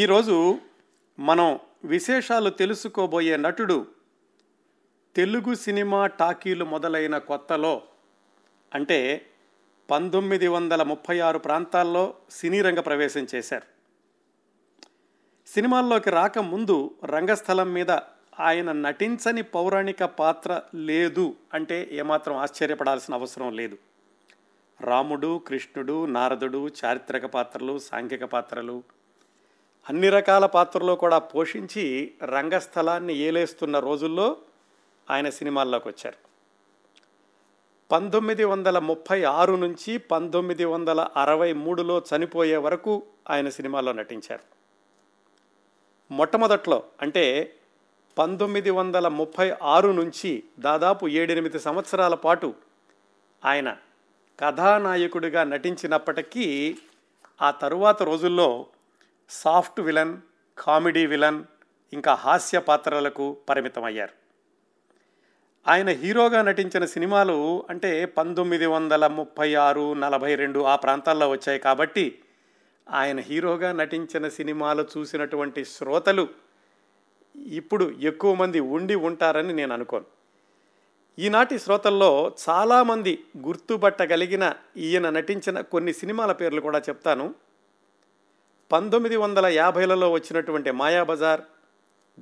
ఈరోజు మనం విశేషాలు తెలుసుకోబోయే నటుడు తెలుగు సినిమా టాకీలు మొదలైన కొత్తలో అంటే 1936 ప్రాంతాల్లో సినీ రంగ ప్రవేశం చేశారు. సినిమాల్లోకి రాకముందు రంగస్థలం మీద ఆయన నటించని పౌరాణిక పాత్ర లేదు అంటే ఏమాత్రం ఆశ్చర్యపడాల్సిన అవసరం లేదు. రాముడు, కృష్ణుడు, నారదుడు, చారిత్రక పాత్రలు, సాంఘిక పాత్రలు, అన్ని రకాల పాత్రల్లో కూడా పోషించి రంగస్థలాన్ని ఏలేస్తున్న రోజుల్లో ఆయన సినిమాల్లోకి వచ్చారు. 1936 నుంచి 1963లో చనిపోయే వరకు ఆయన సినిమాల్లో నటించారు. మొట్టమొదట్లో అంటే 1936 నుంచి దాదాపు 7-8 సంవత్సరాల పాటు ఆయన కథానాయకుడిగా నటించినప్పటికీ ఆ తరువాత రోజుల్లో సాఫ్ట్ విలన్, కామెడీ విలన్, ఇంకా హాస్య పాత్రలకు పరిమితమయ్యారు. ఆయన హీరోగా నటించిన సినిమాలు అంటే 1936, 42 ఆ ప్రాంతాల్లో వచ్చాయి. కాబట్టి ఆయన హీరోగా నటించిన సినిమాలు చూసినటువంటి శ్రోతలు ఇప్పుడు ఎక్కువ మంది ఉండి ఉంటారని నేను అనుకోను. ఈనాటి శ్రోతల్లో చాలామంది గుర్తుపట్టగలిగిన ఈయన నటించిన కొన్ని సినిమాల పేర్లు కూడా చెప్తాను. 1950లలో వచ్చినటువంటి మాయాబజార్,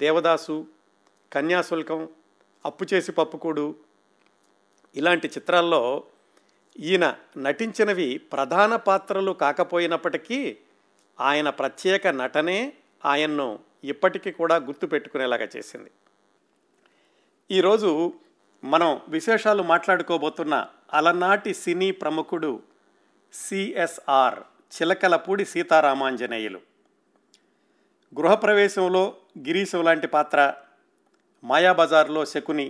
దేవదాసు, కన్యాశుల్కం, అప్పుచేసి పప్పుకూడు ఇలాంటి చిత్రాల్లో ఈయన నటించినవి ప్రధాన పాత్రలు కాకపోయినప్పటికీ ఆయన ప్రత్యేక నటనే ఆయన్ను ఇప్పటికీ కూడా గుర్తుపెట్టుకునేలాగా చేసింది. ఈరోజు మనం విశేషాలు మాట్లాడుకోబోతున్న అలనాటి సినీ ప్రముఖుడు సిఎస్ఆర్ చిలకలపూడి సీతారామాంజనేయులు. గృహప్రవేశంలో గిరీశం లాంటి పాత్ర, మాయాబజార్లో శకుని,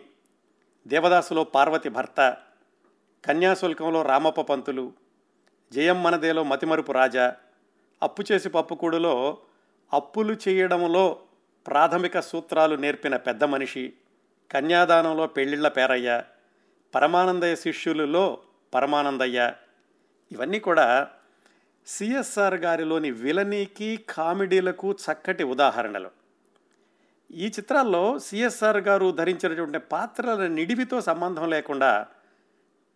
దేవదాసులో పార్వతి భర్త, కన్యాశుల్కంలో రామప్ప పంతులు, జయమ్మనదేలో మతిమరుపు రాజా, అప్పుచేసి పప్పుకూడులో అప్పులు చేయడంలో ప్రాథమిక సూత్రాలు నేర్పిన పెద్ద మనిషి, కన్యాదానంలో పెళ్లిళ్ల పేరయ్య, పరమానందయ్య శిష్యులలో పరమానందయ్య ఇవన్నీ కూడా సిఎస్ఆర్ గారిలోని విలనీకి కామెడీలకు చక్కటి ఉదాహరణలు. ఈ చిత్రాల్లో సిఎస్ఆర్ గారు ధరించినటువంటి పాత్రల నిడివితో సంబంధం లేకుండా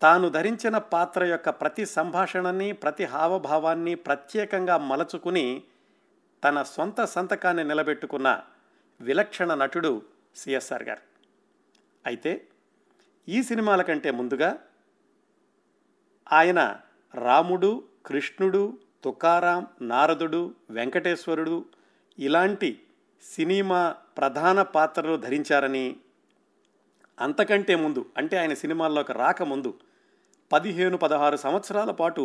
తాను ధరించిన పాత్ర యొక్క ప్రతి సంభాషణని, ప్రతి హావభావాన్ని ప్రత్యేకంగా మలచుకుని తన సొంత సంతకాన్ని నిలబెట్టుకున్న విలక్షణ నటుడు సిఎస్ఆర్ గారు. అయితే ఈ సినిమాల కంటే ముందుగా ఆయన రాముడు, కృష్ణుడు, తుకారాం, నారదుడు, వెంకటేశ్వరుడు ఇలాంటి సినిమా ప్రధాన పాత్రలు ధరించారని, అంతకంటే ముందు అంటే ఆయన సినిమాల్లోకి రాకముందు 15-16 సంవత్సరాల పాటు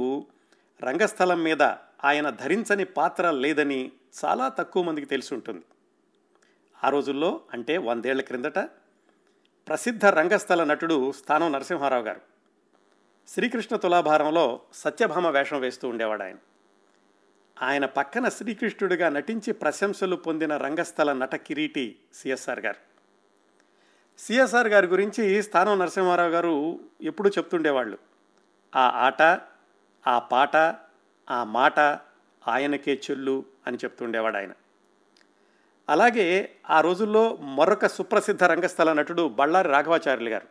రంగస్థలం మీద ఆయన ధరించని పాత్ర లేదని చాలా తక్కువ మందికి తెలిసి ఉంటుంది. ఆ రోజుల్లో అంటే 100 ఏళ్ల క్రిందట ప్రసిద్ధ రంగస్థల నటుడు స్థానం నరసింహారావు గారు శ్రీకృష్ణ తులాభారంలో సత్యభామ వేషం వేస్తూ ఉండేవాడు. ఆయన ఆయన పక్కన శ్రీకృష్ణుడిగా నటించి ప్రశంసలు పొందిన రంగస్థల నట కిరీటి సిఎస్ఆర్ గారు. సిఎస్ఆర్ గారి గురించి స్థానం నరసింహారావు గారు ఎప్పుడూ చెప్తుండేవాళ్ళు, ఆ ఆట, ఆ పాట, ఆ మాట ఆయనకే చెల్లు అని చెప్తుండేవాడు ఆయన. అలాగే ఆ రోజుల్లో మరొక సుప్రసిద్ధ రంగస్థల నటుడు బళ్ళారి రాఘవాచార్యులు గారు.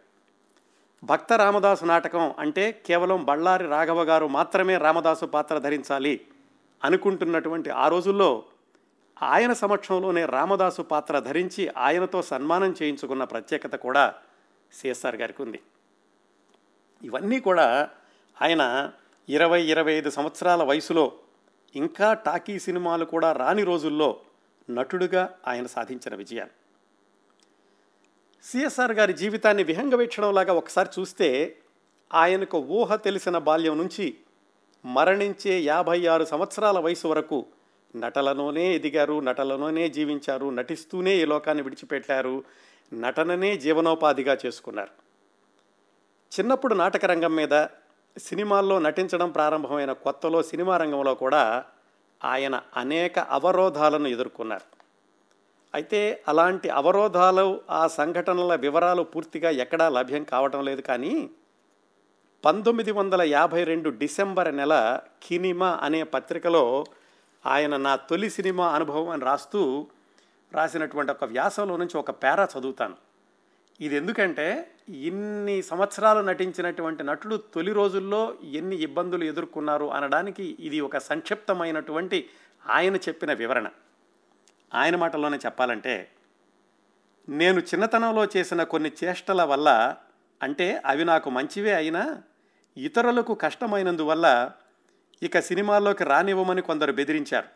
భక్త రామదాసు నాటకం అంటే కేవలం బళ్ళారి రాఘవ గారు మాత్రమే రామదాసు పాత్ర ధరించాలి అనుకుంటున్నటువంటి ఆ రోజుల్లో ఆయన సమక్షంలోనే రామదాసు పాత్ర ధరించి ఆయనతో సన్మానం చేయించుకున్న ప్రత్యేకత కూడా సిఎస్ఆర్ గారికి ఉంది. ఇవన్నీ కూడా ఆయన 20-25 సంవత్సరాల వయసులో, ఇంకా టాకీ సినిమాలు కూడా రాని రోజుల్లో నటుడుగా ఆయన సాధించిన విజయాలు. సిఎస్ఆర్ గారి జీవితాన్ని విహంగవీక్షణంలాగా ఒకసారి చూస్తే ఆయనకు ఊహ తెలిసిన బాల్యం నుంచి మరణించే 56 సంవత్సరాల వయసు వరకు నటలలోనే ఎదిగారు, నటలలోనే జీవించారు, నటిస్తూనే ఈ లోకాన్ని విడిచిపెట్టారు, నటననే జీవనోపాధిగా చేసుకున్నారు. చిన్నప్పుడు నాటక రంగం మీద, సినిమాల్లో నటించడం ప్రారంభమైన కొత్తలో సినిమా రంగంలో కూడా ఆయన అనేక అవరోధాలను ఎదుర్కొన్నారు. అయితే అలాంటి అవరోధాలు, ఆ సంఘటనల వివరాలు పూర్తిగా ఎక్కడా లభ్యం కావటం లేదు. కానీ 1952 డిసెంబర్ నెల కినిమా అనే పత్రికలో ఆయన నా తొలి సినిమా అనుభవం అని రాసినటువంటి ఒక వ్యాసంలో నుంచి ఒక పేరా చదువుతాను. ఇది ఎందుకంటే ఇన్ని సంవత్సరాలు నటించినటువంటి నటుడు తొలి రోజుల్లో ఎన్ని ఇబ్బందులు ఎదుర్కొన్నారు అనడానికి ఇది ఒక సంక్షిప్తమైనటువంటి ఆయన చెప్పిన వివరణ. ఆయన మాటల్లోనే చెప్పాలంటే, నేను చిన్నతనంలో చేసిన కొన్ని చేష్టల వల్ల, అంటే అవి నాకు మంచివే అయినా ఇతరులకు కష్టమైనందువల్ల ఇక సినిమాల్లోకి రానివ్వమని కొందరు బెదిరించారు,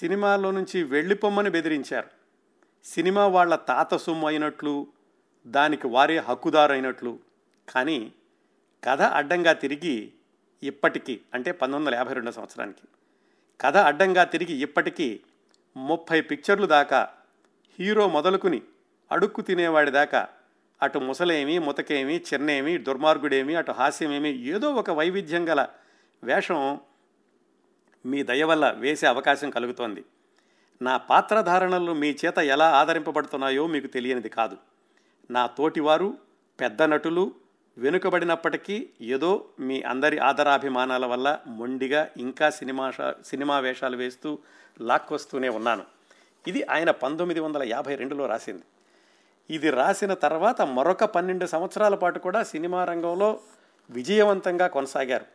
సినిమాలో నుంచి వెళ్ళిపోమ్మని బెదిరించారు. సినిమా వాళ్ళ తాత సొమ్ము అయినట్లు, దానికి వారే హక్కుదారైనట్లు. కానీ కథ అడ్డంగా తిరిగి ఇప్పటికీ, అంటే 1952 సంవత్సరానికి కథ అడ్డంగా తిరిగి ఇప్పటికీ 30 పిక్చర్లు దాకా, హీరో మొదలుకుని అడుక్కు తినేవాడి దాకా, అటు ముసలేమి, ముతకేమి, చిన్నేమి, దుర్మార్గుడేమి, అటు హాస్యమేమి, ఏదో ఒక వైవిధ్యం గల వేషం మీ దయ వల్ల వేసే అవకాశం కలుగుతోంది. నా పాత్రధారణలు మీ చేత ఎలా ఆదరింపబడుతున్నాయో మీకు తెలియనిది కాదు. నా తోటివారు పెద్ద నటులు వెనుకబడినప్పటికీ ఏదో మీ అందరి ఆదరాభిమానాల వల్ల మొండిగా ఇంకా సినిమా వేషాలు వేస్తూ లాక్కొస్తూనే ఉన్నాను. ఇది ఆయన 1952 రాసింది. ఇది రాసిన తర్వాత మరొక 12 సంవత్సరాల పాటు కూడా సినిమా రంగంలో విజయవంతంగా కొనసాగారు.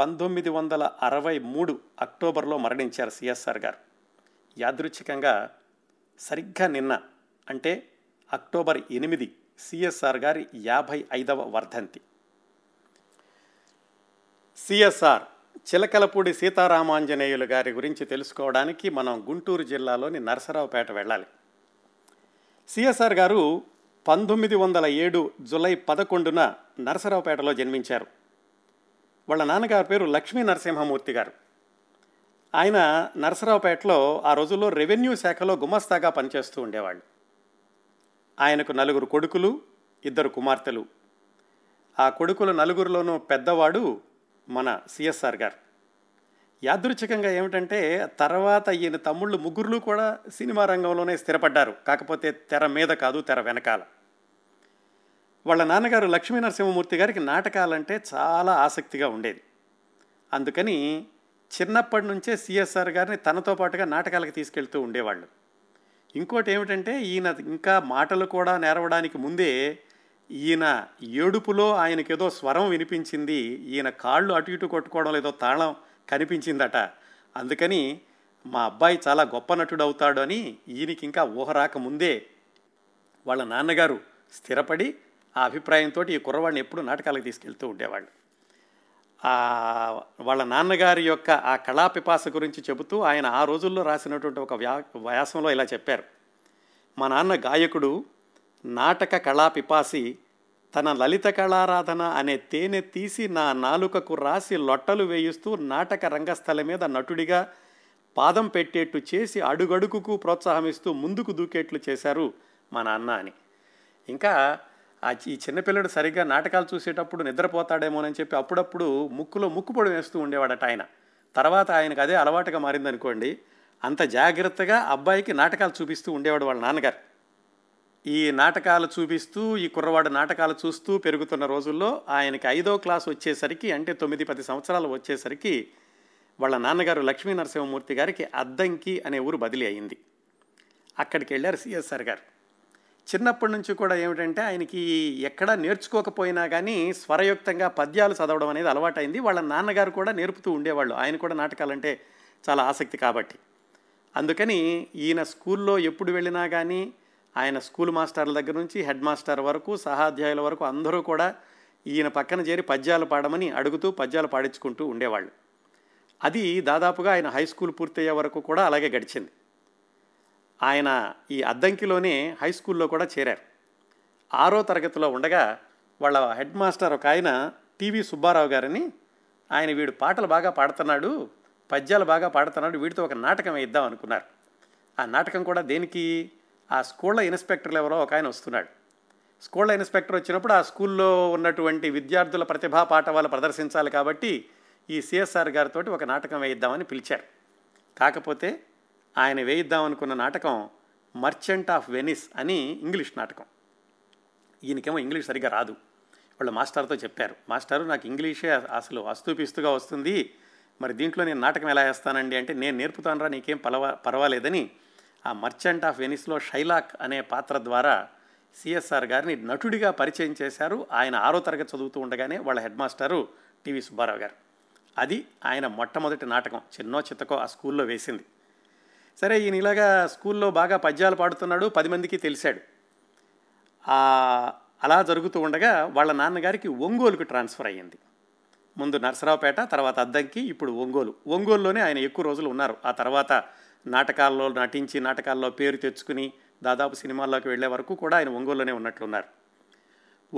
1963 అక్టోబర్లో మరణించారు సిఎస్ఆర్ గారు. యాదృచ్ఛికంగా సరిగ్గా నిన్న, అంటే అక్టోబర్ 8 సిఎస్ఆర్ గారి 55వ వర్ధంతి. సిఎస్ఆర్ చిలకలపూడి సీతారామాంజనేయులు గారి గురించి తెలుసుకోవడానికి మనం గుంటూరు జిల్లాలోని నరసరావుపేట వెళ్ళాలి. సిఎస్ఆర్ గారు 1907 జూలై 11 నరసరావుపేటలో జన్మించారు. వాళ్ళ నాన్నగారి పేరు లక్ష్మీ నరసింహమూర్తి గారు. ఆయన నరసరావుపేటలో ఆ రోజుల్లో రెవెన్యూ శాఖలో గుమస్తాగా పనిచేస్తూ ఉండేవాళ్ళు. ఆయనకు 9 కొడుకులు, 2 కుమార్తెలు. ఆ కొడుకుల 9లోనూ పెద్దవాడు మన సిఎస్ఆర్ గారు. యాదృచ్ఛికంగా ఏమిటంటే, తర్వాత ఈయన తమ్ముళ్ళు 3 కూడా సినిమా రంగంలోనే స్థిరపడ్డారు, కాకపోతే తెర మీద కాదు, తెర వెనకాల. వాళ్ళ నాన్నగారు లక్ష్మీ నరసింహమూర్తి గారికి నాటకాలంటే చాలా ఆసక్తిగా ఉండేది. అందుకని చిన్నప్పటి నుంచే సిఎస్ఆర్ గారిని తనతో పాటుగా నాటకాలకు తీసుకెళ్తూ ఉండేవాళ్ళు. ఇంకోటి ఏమిటంటే, ఈయన ఇంకా మాటలు కూడా నేర్వడానికి ముందే ఈయన ఏడుపులో ఆయనకేదో స్వరం వినిపించింది, ఈయన కాళ్ళు అటు ఇటు కొట్టుకోవడం ఏదో తాళం కనిపించిందట, అందుకని మా అబ్బాయి చాలా గొప్ప నటుడు అవుతాడు అని ఈయనకి ఇంకా ఊహ రాకముందే వాళ్ళ నాన్నగారు స్థిరపడి ఆ అభిప్రాయంతో ఈ కుర్రవాడిని ఎప్పుడు నాటకాలకు తీసుకెళ్తూ ఉండేవాళ్ళు. వాళ్ళ నాన్నగారి యొక్క ఆ కళాపిపాస గురించి చెబుతూ ఆయన ఆ రోజుల్లో రాసినటువంటి ఒక వ్యాసంలో ఇలా చెప్పారు. మా నాన్న గాయకుడు, నాటక కళాపిపాసి, తన లలిత కళారాధన అనే తేనె తీసి నా నాలుకకు రాసి లొట్టలు వేయిస్తూ నాటక రంగస్థల మీద నటుడిగా పాదం పెట్టేట్టు చేసి అడుగడుగుకు ప్రోత్సాహమిస్తూ ముందుకు దూకేట్లు చేశారు మా నాన్న అని. ఇంకా ఈ చిన్నపిల్లడు సరిగ్గా నాటకాలు చూసేటప్పుడు నిద్రపోతాడేమోనని చెప్పి అప్పుడప్పుడు ముక్కులో ముక్కుపొడి వేస్తూ ఉండేవాడట ఆయన. తర్వాత ఆయనకు అదే అలవాటుగా మారిందనుకోండి, అంత జాగ్రత్తగా అబ్బాయికి నాటకాలు చూపిస్తూ ఉండేవాడు వాళ్ళ నాన్నగారు. ఈ నాటకాలు చూపిస్తూ, ఈ కుర్రవాడు నాటకాలు చూస్తూ పెరుగుతున్న రోజుల్లో ఆయనకి 5వ క్లాస్ వచ్చేసరికి, అంటే 9-10 సంవత్సరాలు వచ్చేసరికి వాళ్ళ నాన్నగారు లక్ష్మీ నరసింహమూర్తి గారికి అద్దంకి అనే ఊరు బదిలీ అయింది. అక్కడికి వెళ్ళారు సిఎస్ఆర్ గారు. చిన్నప్పటి నుంచి కూడా ఏమిటంటే, ఆయనకి ఎక్కడా నేర్చుకోకపోయినా కానీ స్వరయుక్తంగా పద్యాలు చదవడం అనేది అలవాటైంది. వాళ్ళ నాన్నగారు కూడా నేర్పుతూ ఉండేవాళ్ళు, ఆయన కూడా నాటకాలంటే చాలా ఆసక్తి కాబట్టి. అందుకని ఈయన స్కూల్లో ఎప్పుడు వెళ్ళినా కానీ ఆయన స్కూల్ మాస్టర్ల దగ్గర నుంచి హెడ్ మాస్టర్ వరకు, సహాధ్యాయుల వరకు అందరూ కూడా ఈయన పక్కన చేరి పద్యాలు పాడమని అడుగుతూ పద్యాలు పాడించుకుంటూ ఉండేవాళ్ళు. అది దాదాపుగా ఆయన హై స్కూల్ పూర్తయ్యే వరకు కూడా అలాగే గడిచింది. ఆయన ఈ అద్దంకిలోనే హై స్కూల్లో కూడా చేరారు. 6వ తరగతిలో ఉండగా వాళ్ళ హెడ్ మాస్టర్ ఒక ఆయన, టీవీ సుబ్బారావు గారని, ఆయన వీడు పాటలు బాగా పాడుతున్నాడు, పద్యాలు బాగా పాడుతున్నాడు, వీడితో ఒక నాటకం వేయిద్దాం అనుకున్నారు. ఆ నాటకం కూడా దేనికి, ఆ స్కూళ్ళ ఇన్స్పెక్టర్లు ఎవరో ఒక ఆయన వస్తున్నాడు. స్కూళ్ళ ఇన్స్పెక్టర్ వచ్చినప్పుడు ఆ స్కూల్లో ఉన్నటువంటి విద్యార్థుల ప్రతిభా పాఠవాలు ప్రదర్శించాలి కాబట్టి ఈ సిఎస్ఆర్ గారితో ఒక నాటకం వేయిద్దామని పిలిచారు. కాకపోతే ఆయన వేయిద్దామనుకున్న నాటకం మర్చెంట్ ఆఫ్ వెనిస్ అని ఇంగ్లీష్ నాటకం. ఈయనకేమో ఇంగ్లీష్ సరిగ్గా రాదు. వాళ్ళ మాస్టర్తో చెప్పారు, మాస్టరు నాకు ఇంగ్లీషే అసలు అస్తూపిస్తుగా వస్తుంది, మరి దీంట్లో నేను నాటకం ఎలా వేస్తానండి అంటే, నేను నేర్పుతానరా నీకేం పర్వాలేదని ఆ మర్చెంట్ ఆఫ్ వెనిస్లో షైలాక్ అనే పాత్ర ద్వారా సిఎస్ఆర్ గారిని నటుడిగా పరిచయం చేశారు. ఆయన 6వ తరగతి చదువుతూ ఉండగానే వాళ్ళ హెడ్ మాస్టరు టీవీ సుబ్బారావు గారు. అది ఆయన మొట్టమొదటి నాటకం, చిన్నో చిత్తకో ఆ స్కూల్లో వేసింది. సరే, ఈయన ఇలాగా స్కూల్లో బాగా పద్యాలు పాడుతున్నాడు, 10 మందికి తెలిసాడు. అలా జరుగుతూ ఉండగా వాళ్ళ నాన్నగారికి ఒంగోలుకు ట్రాన్స్ఫర్ అయ్యింది. ముందు నరసరావుపేట, తర్వాత అద్దంకి, ఇప్పుడు ఒంగోలు. ఒంగోలులోనే ఆయన ఎక్కువ రోజులు ఉన్నారు. ఆ తర్వాత నాటకాల్లో నటించి నాటకాల్లో పేరు తెచ్చుకుని దాదాపు సినిమాల్లోకి వెళ్లే వరకు కూడా ఆయన ఒంగోలులోనే ఉన్నట్లున్నారు.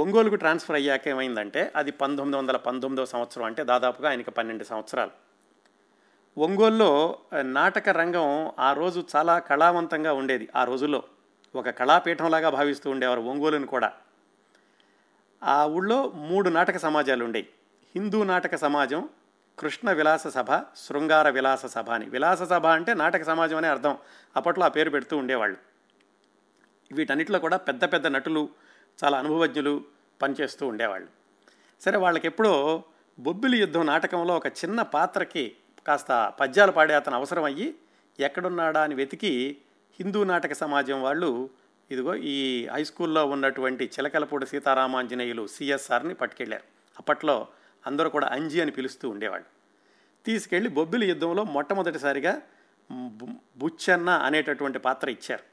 ఒంగోలుకు ట్రాన్స్ఫర్ అయ్యాక ఏమైందంటే, అది 1919వ సంవత్సరం, అంటే దాదాపుగా ఆయనకి 12 సంవత్సరాలు. ఒంగోలులో నాటక రంగం ఆ రోజు చాలా కళావంతంగా ఉండేది. ఆ రోజుల్లో ఒక కళాపీఠంలాగా భావిస్తూ ఉండేవారు ఒంగోలుని కూడా. ఆ ఊళ్ళో 3 నాటక సమాజాలు ఉండేవి. హిందూ నాటక సమాజం, కృష్ణ విలాస సభ, శృంగార విలాస సభ అని. విలాస సభ అంటే నాటక సమాజం అనే అర్థం, అప్పట్లో ఆ పేరు పెడుతూ ఉండేవాళ్ళు. వీటన్నిటిలో కూడా పెద్ద పెద్ద నటులు, చాలా అనుభవజ్ఞులు పనిచేస్తూ ఉండేవాళ్ళు. సరే, వాళ్ళకి ఎప్పుడో బొబ్బిలి యుద్ధం నాటకంలో ఒక చిన్న పాత్రకి కాస్త పద్యాలు పాడే అతను అవసరం అయ్యి ఎక్కడున్నాడా అని వెతికి హిందూ నాటక సమాజం వాళ్ళు ఇదిగో ఈ హై స్కూల్లో ఉన్నటువంటి చిలకలపూడి సీతారామాంజనేయులు సిఎస్ఆర్ని పట్టుకెళ్ళారు. అప్పట్లో అందరూ కూడా అంజీ అని పిలుస్తూ ఉండేవాళ్ళు. తీసుకెళ్ళి బొబ్బిలి యుద్ధంలో మొట్టమొదటిసారిగా బుచ్చన్న అనేటటువంటి పాత్ర ఇచ్చారు.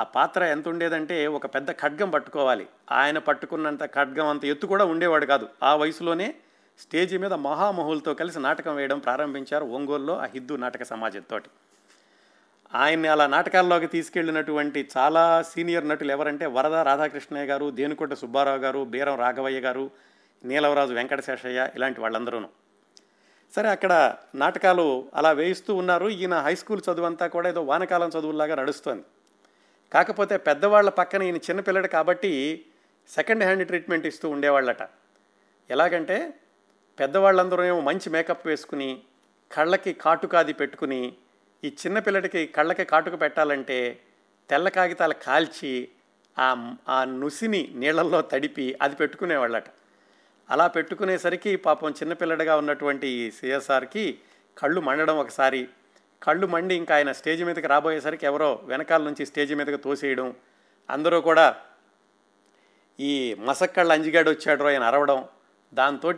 ఆ పాత్ర ఎంత ఉండేదంటే, ఒక పెద్ద ఖడ్గం పట్టుకోవాలి. ఆయన పట్టుకున్నంత ఖడ్గం అంత ఎత్తు కూడా ఉండేవాడు కాదు. ఆ వయసులోనే స్టేజీ మీద మహామహులతో కలిసి నాటకం వేయడం ప్రారంభించారు ఒంగోలులో ఆ హిందూ నాటక సమాజంతో. ఆయన్ని అలా నాటకాల్లోకి తీసుకెళ్లినటువంటి చాలా సీనియర్ నటులు ఎవరంటే వరద రాధాకృష్ణయ్య గారు, దేనుకుంట సుబ్బారావు గారు, బీరం రాఘవయ్య గారు, నీలవరాజు వెంకటశేషయ్య, ఇలాంటి వాళ్ళందరూను. సరే, అక్కడ నాటకాలు అలా వేయిస్తూ ఉన్నారు. ఈయన హై స్కూల్ చదువు అంతా కూడా ఏదో వానకాలం చదువులాగా నడుస్తోంది. కాకపోతే పెద్దవాళ్ళ పక్కన ఈయన చిన్నపిల్లడు కాబట్టి సెకండ్ హ్యాండ్ ట్రీట్మెంట్ ఇస్తూ ఉండేవాళ్ళట. ఎలాగంటే, పెద్దవాళ్ళందరూ ఏమో మంచి మేకప్ వేసుకుని, కళ్ళకి కాటుకాది పెట్టుకుని, ఈ చిన్నపిల్లడికి కళ్ళకి కాటుక పెట్టాలంటే తెల్ల కాగితాలు కాల్చి ఆ నుసిని నీళ్ళల్లో తడిపి అది పెట్టుకునేవాళ్ళట. అలా పెట్టుకునేసరికి పాపం చిన్నపిల్లడిగా ఉన్నటువంటి సిఎస్ఆర్కి కళ్ళు మండడం, ఒకసారి కళ్ళు మండి ఇంకా ఆయన స్టేజ్ మీదకి రాబోయేసరికి ఎవరో వెనకాల నుంచి స్టేజ్ మీదకి తోసేయడం, అందరూ కూడా ఈ మసక్కళ్ళ అంజిగాడు వచ్చాడు ఆయన అరవడం, దాంతో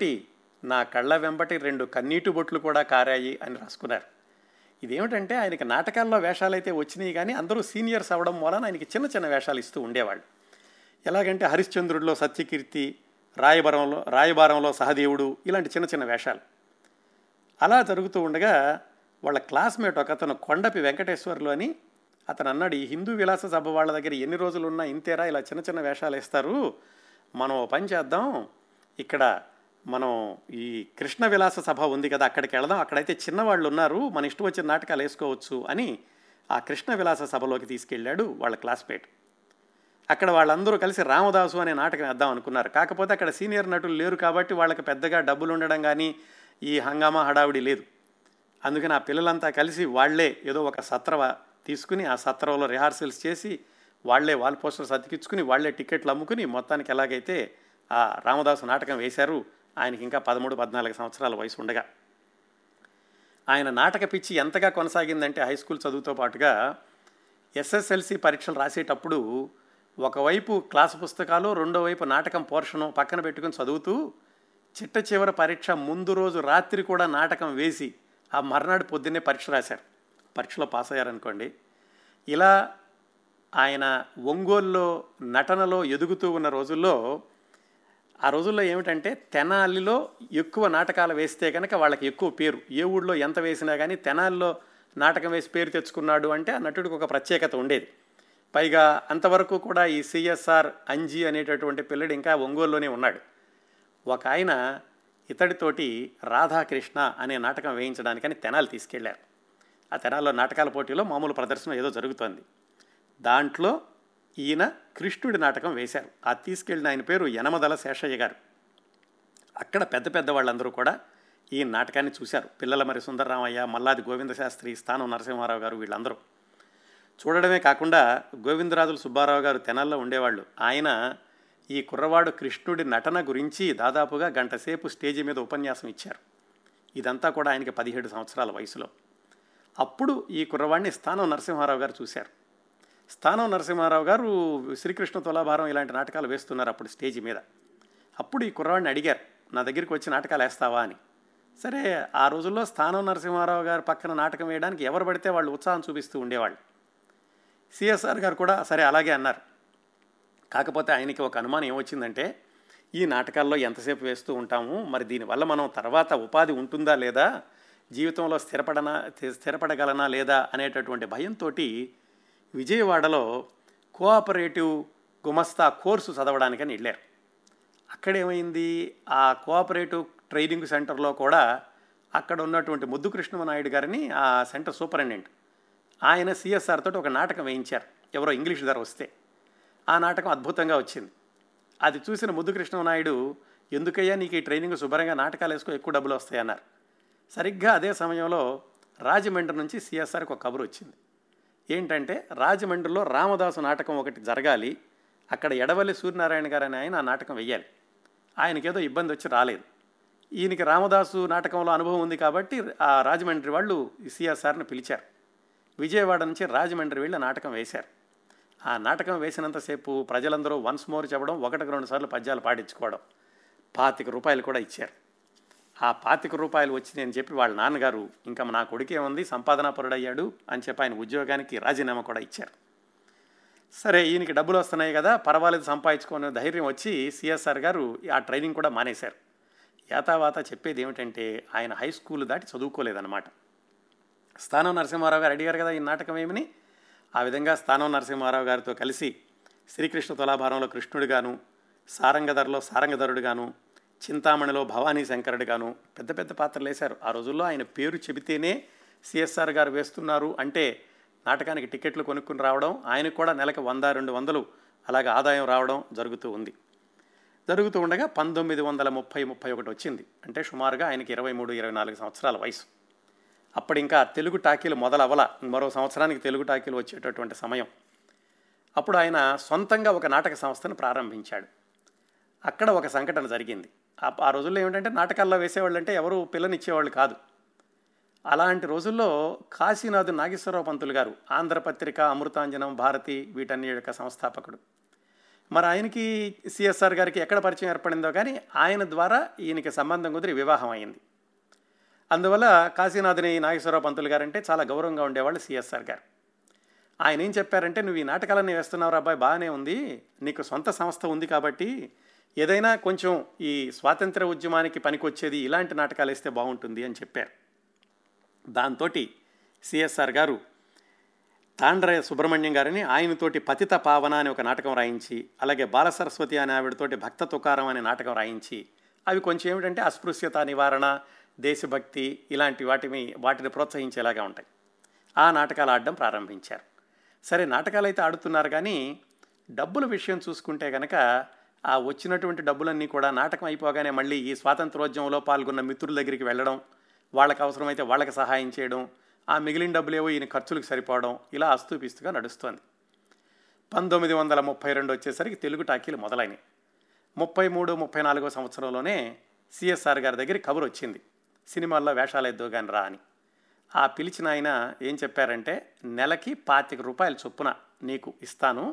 నా కళ్ళ వెంబటి 2 కన్నీటి బొట్లు కూడా కారాయి అని రాసుకున్నారు. ఇదేమిటంటే, ఆయనకి నాటకాల్లో వేషాలైతే వచ్చినాయి కానీ అందరూ సీనియర్స్ అవ్వడం వలన ఆయనకి చిన్న చిన్న వేషాలు ఇస్తూ ఉండేవాళ్ళు. ఎలాగంటే, హరిశ్చంద్రుడిలో సత్యకీర్తి, రాయబారంలో సహదేవుడు, ఇలాంటి చిన్న చిన్న వేషాలు. అలా జరుగుతూ ఉండగా వాళ్ళ క్లాస్మేట్ ఒక అతను కొండపి వెంకటేశ్వర్లు అని అతను అన్నాడు, ఈ హిందూ విలాస సభ వాళ్ళ దగ్గర ఎన్ని రోజులు ఉన్నా ఇంతేరా ఇలా చిన్న చిన్న వేషాలు వేస్తారు, మనం పని చేద్దాం, ఇక్కడ మనం ఈ కృష్ణ విలాస సభ ఉంది కదా అక్కడికి వెళదాం, అక్కడైతే చిన్నవాళ్ళు ఉన్నారు, మన ఇష్టం వచ్చిన నాటకాలు వేసుకోవచ్చు అని ఆ కృష్ణ విలాస సభలోకి తీసుకెళ్ళాడు వాళ్ళ క్లాస్మేట్. అక్కడ వాళ్ళందరూ కలిసి రామదాసు అనే నాటకం వేద్దాం అనుకున్నారు. కాకపోతే అక్కడ సీనియర్ నటులు లేరు కాబట్టి వాళ్ళకి పెద్దగా డబ్బులు ఉండడం కానీ ఈ హంగామా హడావిడి లేదు. అందుకని ఆ పిల్లలంతా కలిసి వాళ్లే ఏదో ఒక సత్రవ తీసుకుని ఆ సత్రవలో రిహార్సల్స్ చేసి వాళ్లే వాల్ పోస్టర్స్ అతికించుకుని వాళ్లే టికెట్లు అమ్ముకుని మొత్తానికి ఎలాగైతే ఆ రామదాసు నాటకం వేశారు. ఆయనకి ఇంకా 13-14 సంవత్సరాల వయసు ఉండగా ఆయన నాటక పిచ్చి ఎంతగా కొనసాగిందంటే, హై స్కూల్ చదువుతో పాటుగా ఎస్ఎస్ఎల్సి పరీక్షలు రాసేటప్పుడు ఒకవైపు క్లాసు పుస్తకాలు, రెండో వైపు నాటకం పోర్షను పక్కన పెట్టుకుని చదువుతూ చిట్ట చివరి పరీక్ష ముందు రోజు రాత్రి కూడా నాటకం వేసి ఆ మర్నాడు పొద్దున్నే పరీక్ష రాశారు. పరీక్షలో పాస్ అయ్యారనుకోండి. ఇలా ఆయన ఒంగోలులో నటనలో ఎదుగుతూ ఉన్న రోజుల్లో, ఆ రోజుల్లో ఏమిటంటే, తెనాలిలో ఎక్కువ నాటకాలు వేస్తే కనుక వాళ్ళకి ఎక్కువ పేరు. ఏ ఊళ్ళో ఎంత వేసినా కానీ తెనాలిలో నాటకం వేసి పేరు తెచ్చుకున్నాడు అంటే ఆ నటుడికి ఒక ప్రత్యేకత ఉండేది. పైగా అంతవరకు కూడా ఈ సిఎస్ఆర్ అంజీ అనేటటువంటి పిల్లడు ఇంకా ఒంగోలులోనే ఉన్నాడు. ఒక ఆయన ఇతడితోటి రాధాకృష్ణ అనే నాటకం వేయించడానికని తెనాలి తీసుకెళ్లారు. ఆ తెనాల్లో నాటకాల పోటీలో మామూలు ప్రదర్శన ఏదో జరుగుతోంది. దాంట్లో ఈయన కృష్ణుడి నాటకం వేశారు. ఆ తీసుకెళ్లిన ఆయన పేరు యనమదల శేషయ్య గారు. అక్కడ పెద్ద పెద్ద వాళ్ళందరూ కూడా ఈ నాటకాన్ని చూశారు. పిల్లల మరి సుందరరామయ్య, మల్లాది గోవింద శాస్త్రి, స్థానం నరసింహారావు గారు, వీళ్ళందరూ చూడడమే కాకుండా గోవిందరాజులు సుబ్బారావు గారు తెనాల్లో ఉండేవాళ్ళు. ఆయన ఈ కుర్రవాడు కృష్ణుడి నటన గురించి దాదాపుగా 1 గంట సేపు స్టేజీ మీద ఉపన్యాసం ఇచ్చారు. ఇదంతా కూడా ఆయనకి 17 సంవత్సరాల వయసులో. అప్పుడు ఈ కుర్రవాడిని స్థానం నరసింహారావు గారు చూశారు. స్థానం నరసింహారావు గారు శ్రీకృష్ణ తులాభారం ఇలాంటి నాటకాలు వేస్తున్నారు అప్పుడు స్టేజి మీద. అప్పుడు ఈ కుర్రవాడిని అడిగారు, నా దగ్గరికి వచ్చి నాటకాలు వేస్తావా అని. సరే, ఆ రోజుల్లో స్థానం నరసింహారావు గారు పక్కన నాటకం వేయడానికి ఎవరు పడితే వాళ్ళు ఉత్సాహం చూపిస్తూ ఉండేవాళ్ళు. సిఎస్ఆర్ గారు కూడా సరే అలాగే అన్నారు. కాకపోతే ఆయనకి ఒక అనుమానం ఏమొచ్చిందంటే, ఈ నాటకాల్లో ఎంతసేపు వేస్తూ ఉంటాము, మరి దీనివల్ల మనం తర్వాత ఉపాధి ఉంటుందా లేదా, జీవితంలో స్థిరపడగలనా లేదా అనేటటువంటి భయంతో విజయవాడలో కోఆపరేటివ్ గుమస్తా కోర్సు చదవడానికని వెళ్ళారు. అక్కడేమైంది, ఆ కోఆపరేటివ్ ట్రైనింగ్ సెంటర్లో కూడా అక్కడ ఉన్నటువంటి ముద్దు కృష్ణనాయుడు గారిని, ఆ సెంటర్ సూపరింటెండెంట్, ఆయన సిఎస్ఆర్ తోటి ఒక నాటకం వేయించారు. ఎవరో ఇంగ్లీష్ ధర వస్తే ఆ నాటకం అద్భుతంగా వచ్చింది. అది చూసిన ముద్దు కృష్ణనాయుడు, ఎందుకయ్యా నీకు ఈ ట్రైనింగ్, శుభ్రంగా నాటకాలు వేసుకో, ఎక్కువ డబ్బులు వస్తాయి అన్నారు. సరిగ్గా అదే సమయంలో రాజమండ్రి నుంచి సిఎస్ఆర్కి ఒక కబురు వచ్చింది. ఏంటంటే, రాజమండ్రిలో రామదాసు నాటకం ఒకటి జరగాలి, అక్కడ ఎడవల్లి సూర్యనారాయణ గారు అని ఆయన ఆ నాటకం వెయ్యాలి. ఆయనకేదో ఇబ్బంది వచ్చి రాలేదు. ఈయనకి రామదాసు నాటకంలో అనుభవం ఉంది కాబట్టి ఆ రాజమండ్రి వాళ్ళు సిఎస్ఆర్ని పిలిచారు. విజయవాడ నుంచి రాజమండ్రి వెళ్ళి నాటకం వేశారు. ఆ నాటకం వేసినంతసేపు ప్రజలందరూ వన్స్ మోర్ చెప్పడం, 1-2 సార్లు పద్యాలు పాడించుకోవడం, 25 రూపాయలు కూడా ఇచ్చారు. ఆ 25 రూపాయలు వచ్చిందని చెప్పి వాళ్ళ నాన్నగారు, ఇంకా నా కొడుకే ఉంది సంపాదనాపరుడయ్యాడు అని చెప్పి ఆయన ఉద్యోగానికి రాజీనామా కూడా ఇచ్చారు. సరే, ఈయనకి డబ్బులు వస్తున్నాయి కదా, పర్వాలేదు సంపాదించుకునే ధైర్యం వచ్చి సిఎస్ఆర్ గారు ఆ ట్రైనింగ్ కూడా మానేశారు. యాతావాత చెప్పేది ఏమిటంటే, ఆయన హై స్కూల్ దాటి చదువుకోలేదన్నమాట. స్థానం నరసింహారావు గారు అడిగారు కదా ఈ నాటకం ఏమని, ఆ విధంగా స్థానం నరసింహారావు గారితో కలిసి శ్రీకృష్ణ తులాభారంలో కృష్ణుడుగాను, సారంగధరలో సారంగధరుడుగాను, చింతామణిలో భవానీ శంకరుడుగాను పెద్ద పెద్ద పాత్రలు వేశారు. ఆ రోజుల్లో ఆయన పేరు చెబితేనే సిఎస్ఆర్ గారు వేస్తున్నారు అంటే నాటకానికి టికెట్లు కొనుక్కుని రావడం, ఆయనకు కూడా నెలకు 100-200 అలాగే ఆదాయం రావడం జరుగుతూ ఉంది. జరుగుతూ ఉండగా 1930-31 వచ్చింది. అంటే సుమారుగా ఆయనకి 23-24 సంవత్సరాల వయసు. అప్పుడు ఇంకా తెలుగు టాకీలు మొదలవల, మరో సంవత్సరానికి తెలుగు టాకీలు వచ్చేటటువంటి సమయం. అప్పుడు ఆయన సొంతంగా ఒక నాటక సంస్థను ప్రారంభించాడు. అక్కడ ఒక సంఘటన జరిగింది. ఆ రోజుల్లో ఏమిటంటే, నాటకాల్లో వేసేవాళ్ళు అంటే ఎవరు పిల్లనిచ్చేవాళ్ళు కాదు. అలాంటి రోజుల్లో కాశీనాథు నాగేశ్వరరావు పంతులు గారు, ఆంధ్రపత్రిక, అమృతాంజనం, భారతి వీటన్ని యొక్క సంస్థాపకుడు, మరి ఆయనకి సిఎస్ఆర్ గారికి ఎక్కడ పరిచయం ఏర్పడిందో కానీ ఆయన ద్వారా ఈయనకి సంబంధం కుదిరి వివాహం అయింది. అందువల్ల కాశీనాథుని నాగేశ్వరరావు పంతులు గారంటే చాలా గౌరవంగా ఉండేవాళ్ళు సిఎస్ఆర్ గారు. ఆయన ఏం చెప్పారంటే, నువ్వు ఈ నాటకాలన్నీ వేస్తున్నావు అబ్బాయి, బాగానే ఉంది, నీకు సొంత సంస్థ ఉంది కాబట్టి ఏదైనా కొంచెం ఈ స్వాతంత్ర ఉద్యమానికి పనికొచ్చేది ఇలాంటి నాటకాలు వేస్తే బాగుంటుంది అని చెప్పారు. దాంతో సిఎస్ఆర్ గారు తాండ్రయ్య సుబ్రహ్మణ్యం గారిని ఆయనతోటి పతిత పావన అనే ఒక నాటకం రాయించి, అలాగే బాలసరస్వతి అనే ఆవిడతోటి భక్త తుకారం అనే నాటకం రాయించి, అవి కొంచెం ఏమిటంటే అస్పృశ్యత నివారణ, దేశభక్తి ఇలాంటి వాటిని ప్రోత్సహించేలాగా ఉంటాయి. ఆ నాటకాలు ఆడడం ప్రారంభించారు. సరే, నాటకాలు అయితే ఆడుతున్నారు కానీ డబ్బుల విషయం చూసుకుంటే కనుక ఆ వచ్చినటువంటి డబ్బులన్నీ కూడా నాటకం అయిపోగానే మళ్ళీ ఈ స్వాతంత్రోద్యమంలో పాల్గొన్న మిత్రుల దగ్గరికి వెళ్ళడం, వాళ్ళకి అవసరమైతే వాళ్ళకి సహాయం చేయడం, ఆ మిగిలిన డబ్బులేవో ఈయన ఖర్చులకు సరిపోవడం, ఇలా అస్తూపిస్తుగా నడుస్తోంది. 1932 వచ్చేసరికి తెలుగు టాకీలు మొదలైనవి. 33-34 సంవత్సరంలోనే సిఎస్ఆర్ గారి దగ్గర కబురు వచ్చింది, సినిమాల్లో వేషాలు ఎద్దుగాని రా అని. ఆ పిలిచిన ఆయన ఏం చెప్పారంటే, నెలకి 25 రూపాయల చొప్పున నీకు ఇస్తాను,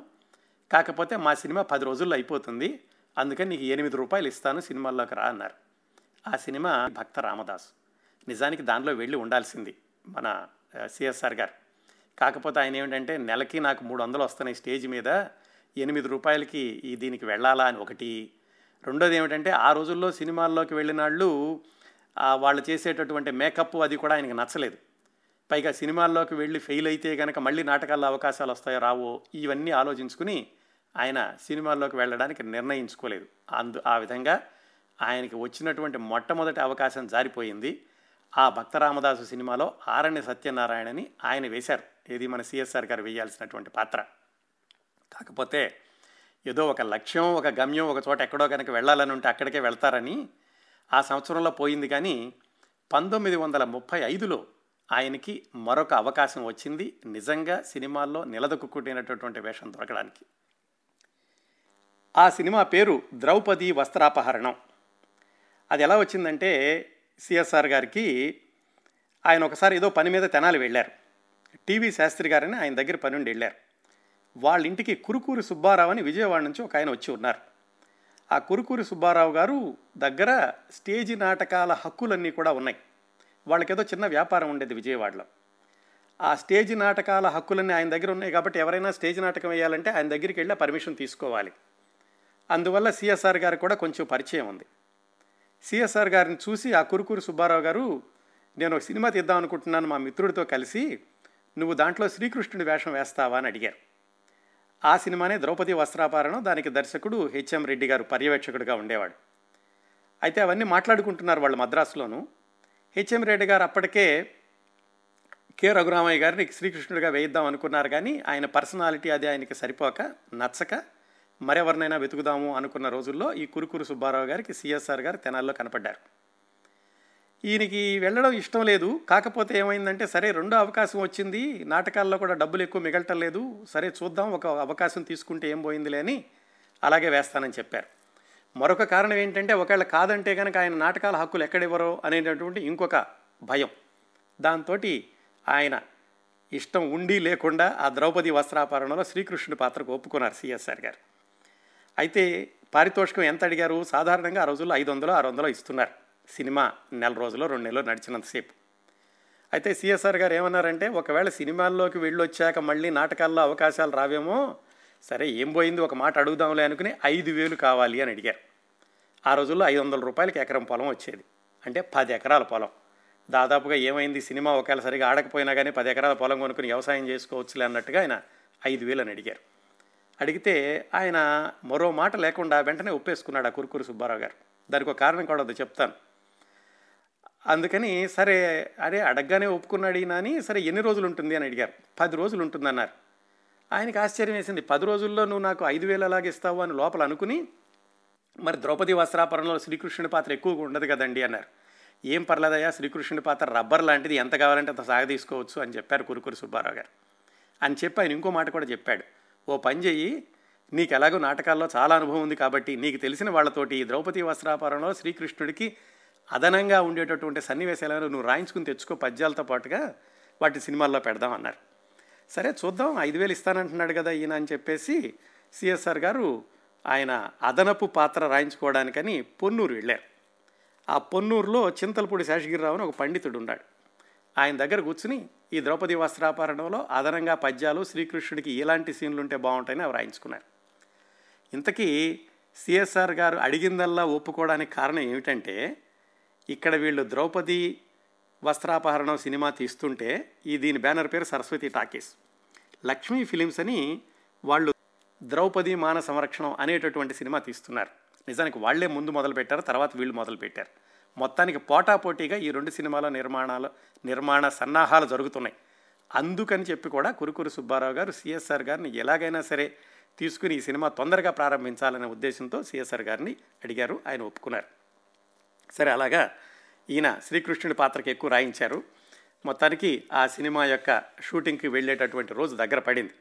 కాకపోతే మా సినిమా 10 రోజుల్లో అయిపోతుంది, అందుకని నీకు 8 రూపాయలు ఇస్తాను, సినిమాల్లోకి రా అన్నారు. ఆ సినిమా భక్త రామదాస్. నిజానికి దానిలో వెళ్ళి ఉండాల్సింది మన సిఎస్ఆర్ గారు. కాకపోతే ఆయన ఏమిటంటే, నెలకి నాకు 300 వస్తున్నాయి స్టేజ్ మీద, 8 రూపాయలకి దీనికి వెళ్ళాలా అని ఒకటి. రెండోది ఏమిటంటే, ఆ రోజుల్లో సినిమాల్లోకి వెళ్ళిన వాళ్ళు చేసేటటువంటి మేకప్ అది కూడా ఆయనకు నచ్చలేదు. పైగా సినిమాల్లోకి వెళ్ళి ఫెయిల్ అయితే కనుక మళ్ళీ నాటకాల్లో అవకాశాలు వస్తాయో రావో, ఇవన్నీ ఆలోచించుకుని ఆయన సినిమాల్లోకి వెళ్ళడానికి నిర్ణయించుకోలేదు. ఆ విధంగా ఆయనకి వచ్చినటువంటి మొట్టమొదటి అవకాశం జారిపోయింది. ఆ భక్త రామదాసు సినిమాలో ఆరణ్య సత్యనారాయణని ఆయన వేశారు. ఇది మన సిఎస్ఆర్ గారు వేయాల్సినటువంటి పాత్ర. కాకపోతే ఏదో ఒక లక్ష్యం, ఒక గమ్యం, ఒక చోట ఎక్కడో కనుక వెళ్ళాలని ఉంటే అక్కడికే వెళ్తారని ఆ సంవత్సరంలో పోయింది. కానీ 1935లో ఆయనకి మరొక అవకాశం వచ్చింది, నిజంగా సినిమాల్లో నిలదొక్కునేటటువంటి వేషం దొరకడానికి. ఆ సినిమా పేరు ద్రౌపది వస్త్రాపహరణం. అది ఎలా వచ్చిందంటే, సిఎస్ఆర్ గారికి ఆయన ఒకసారి ఏదో పని మీద తెనాలి వెళ్ళారు. టీవీ శాస్త్రి గారిని ఆయన దగ్గర పని నుండి వెళ్ళారు. వాళ్ళ ఇంటికి కురుకూరు సుబ్బారావు అని విజయవాడ నుంచి ఒక ఆయన వచ్చి ఉన్నారు. ఆ కురుకూరు సుబ్బారావు గారు దగ్గర స్టేజి నాటకాల హక్కులన్నీ కూడా ఉన్నాయి. వాళ్ళకేదో చిన్న వ్యాపారం ఉండేది విజయవాడలో. ఆ స్టేజి నాటకాల హక్కులన్నీ ఆయన దగ్గర ఉన్నాయి కాబట్టి ఎవరైనా స్టేజ్ నాటకం వేయాలంటే ఆయన దగ్గరికి వెళ్ళి పర్మిషన్ తీసుకోవాలి. అందువల్ల సిఎస్ఆర్ గారు కూడా కొంచెం పరిచయం ఉంది. సిఎస్ఆర్ గారిని చూసి ఆ కురుకూరు సుబ్బారావు గారు, నేను ఒక సినిమా తీద్దాం అనుకుంటున్నాను మా మిత్రుడితో కలిసి, నువ్వు దాంట్లో శ్రీకృష్ణుడి వేషం వేస్తావా అని అడిగారు. ఆ సినిమానే ద్రౌపది వస్త్రాపహరణం. దానికి దర్శకుడు హెచ్ఎం రెడ్డి గారు పర్యవేక్షకుడిగా ఉండేవాడు. అయితే అవన్నీ మాట్లాడుకుంటున్నారు వాళ్ళు మద్రాసులోను. హెచ్ఎం రెడ్డి గారు అప్పటికే కె రఘురామయ్య గారిని శ్రీకృష్ణుడిగా వేయిద్దాం అనుకున్నారు. కానీ ఆయన పర్సనాలిటీ అది ఆయనకి సరిపోక నచ్చక మరెవరినైనా వెతుకుదాము అనుకున్న రోజుల్లో ఈ కురుకూరు సుబ్బారావు గారికి సిఎస్ఆర్ గారు తెనాల్లో కనపడ్డారు. ఈయనకి వెళ్ళడం ఇష్టం లేదు. కాకపోతే ఏమైందంటే, సరే రెండో అవకాశం వచ్చింది, నాటకాల్లో కూడా డబ్బులు ఎక్కువ మిగలటం లేదు, సరే చూద్దాం, ఒక అవకాశం తీసుకుంటే ఏం పోయిందిలే అని అలాగే వేస్తానని చెప్పారు. మరొక కారణం ఏంటంటే, ఒకవేళ కాదంటే కనుక ఆయన నాటకాల హక్కులు ఎక్కడివ్వరో అనేటటువంటి ఇంకొక భయం. దాంతో ఆయన ఇష్టం ఉండి లేకుండా ఆ ద్రౌపది వస్త్రాపహరణలో శ్రీకృష్ణుడి పాత్రకు ఒప్పుకున్నారు సిఎస్ఆర్ గారు. అయితే పారితోషికం ఎంత అడిగారు? సాధారణంగా ఆ రోజుల్లో 500-600 ఇస్తున్నారు, సినిమా నెల రోజుల్లో 2 నెలలు నడిచినంతసేపు. అయితే సిఎస్ఆర్ గారు ఏమన్నారంటే, ఒకవేళ సినిమాల్లోకి వెళ్ళొచ్చాక మళ్ళీ నాటకాల్లో అవకాశాలు రావేమో, సరే ఏం పోయింది ఒక మాట అడుగుదాంలే అనుకుని 5,000 కావాలి అని అడిగారు. ఆ రోజుల్లో ₹500 ఎకరం పొలం వచ్చేది, అంటే 10 ఎకరాల పొలం. దాదాపుగా ఏమైంది, సినిమా ఒకవేళ సరిగా ఆడకపోయినా కానీ 10 ఎకరాల పొలం కొనుక్కుని వ్యవసాయం చేసుకోవచ్చులే అన్నట్టుగా ఆయన 5,000 అని అడిగారు. అడిగితే ఆయన మరో మాట లేకుండా వెంటనే ఒప్పేసుకున్నాడు ఆ కురుకూరు సుబ్బారావు గారు. దానికి ఒక కారణం కూడా అది చెప్తాను. అందుకని సరే, అరే అడగగానే ఒప్పుకున్నాడు ఈయన అని, సరే ఎన్ని రోజులు ఉంటుంది అని అడిగారు. 10 రోజులు ఉంటుందన్నారు. ఆయనకు ఆశ్చర్యం వేసింది. 10 రోజుల్లో నువ్వు నాకు 5,000 అలాగే ఇస్తావు అని లోపల అనుకుని, మరి ద్రౌపది వస్త్రాపహరణంలో శ్రీకృష్ణుడి పాత్ర ఎక్కువగా ఉండదు కదండి అన్నారు. ఏం పర్లేదయ్యా, శ్రీకృష్ణుడి పాత్ర రబ్బర్ లాంటిది, ఎంత కావాలంటే అంత సాగదీసుకోవచ్చు అని చెప్పారు కురుకూరు సుబ్బారావు గారు. అని చెప్పి ఆయన ఇంకో మాట కూడా చెప్పాడు, ఓ పని చెయ్యి, నీకు ఎలాగో నాటకాల్లో చాలా అనుభవం ఉంది కాబట్టి నీకు తెలిసిన వాళ్ళతోటి ద్రౌపది వస్త్రాపహరణంలో శ్రీకృష్ణుడికి అదనంగా ఉండేటటువంటి సన్నివేశాలను నువ్వు రాయించుకుని తెచ్చుకో, పద్యాలతో పాటుగా వాటి సినిమాల్లో పెడదాం అన్నారు. సరే చూద్దాం, 5,000 ఇస్తానంటున్నాడు కదా ఈయన అని చెప్పేసి సిఎస్ఆర్ గారు ఆయన అదనపు పాత్ర రాయించుకోవడానికని పొన్నూరు వెళ్ళారు. ఆ పొన్నూరులో చింతలపూడి శేషగిరిరావు అని ఒక పండితుడు ఉన్నాడు. ఆయన దగ్గర కూర్చుని ఈ ద్రౌపది వస్త్రాపహరణంలో అదనంగా పద్యాలు, శ్రీకృష్ణుడికి ఎలాంటి సీన్లు ఉంటే బాగుంటాయని అవి రాయించుకున్నారు. ఇంతకీ సిఎస్ఆర్ గారు అడిగిందల్లా ఒప్పుకోవడానికి కారణం ఏమిటంటే, ఇక్కడ వీళ్ళు ద్రౌపది వస్త్రాపహరణం సినిమా తీస్తుంటే దీని బ్యానర్ పేరు సరస్వతి టాకీస్. లక్ష్మీ ఫిలిమ్స్ అని వాళ్ళు ద్రౌపది మానసరక్షణం అనేటటువంటి సినిమా తీస్తున్నారు. నిజానికి వాళ్లే ముందు మొదలుపెట్టారు, తర్వాత వీళ్ళు మొదలుపెట్టారు. మొత్తానికి పోటాపోటీగా ఈ 2 సినిమాల నిర్మాణ సన్నాహాలు జరుగుతున్నాయి. అందుకని చెప్పి కూడా కురుకూరు సుబ్బారావు గారు సిఎస్ఆర్ గారిని ఎలాగైనా సరే తీసుకుని ఈ సినిమా తొందరగా ప్రారంభించాలనే ఉద్దేశంతో సిఎస్ఆర్ గారిని అడిగారు. ఆయన ఒప్పుకున్నారు. సరే అలాగా ఈయన శ్రీకృష్ణుడి పాత్రకి ఎక్కువ రాయించారు. మొత్తానికి ఆ సినిమా యొక్క షూటింగ్కి వెళ్ళేటటువంటి రోజు దగ్గర పడింది.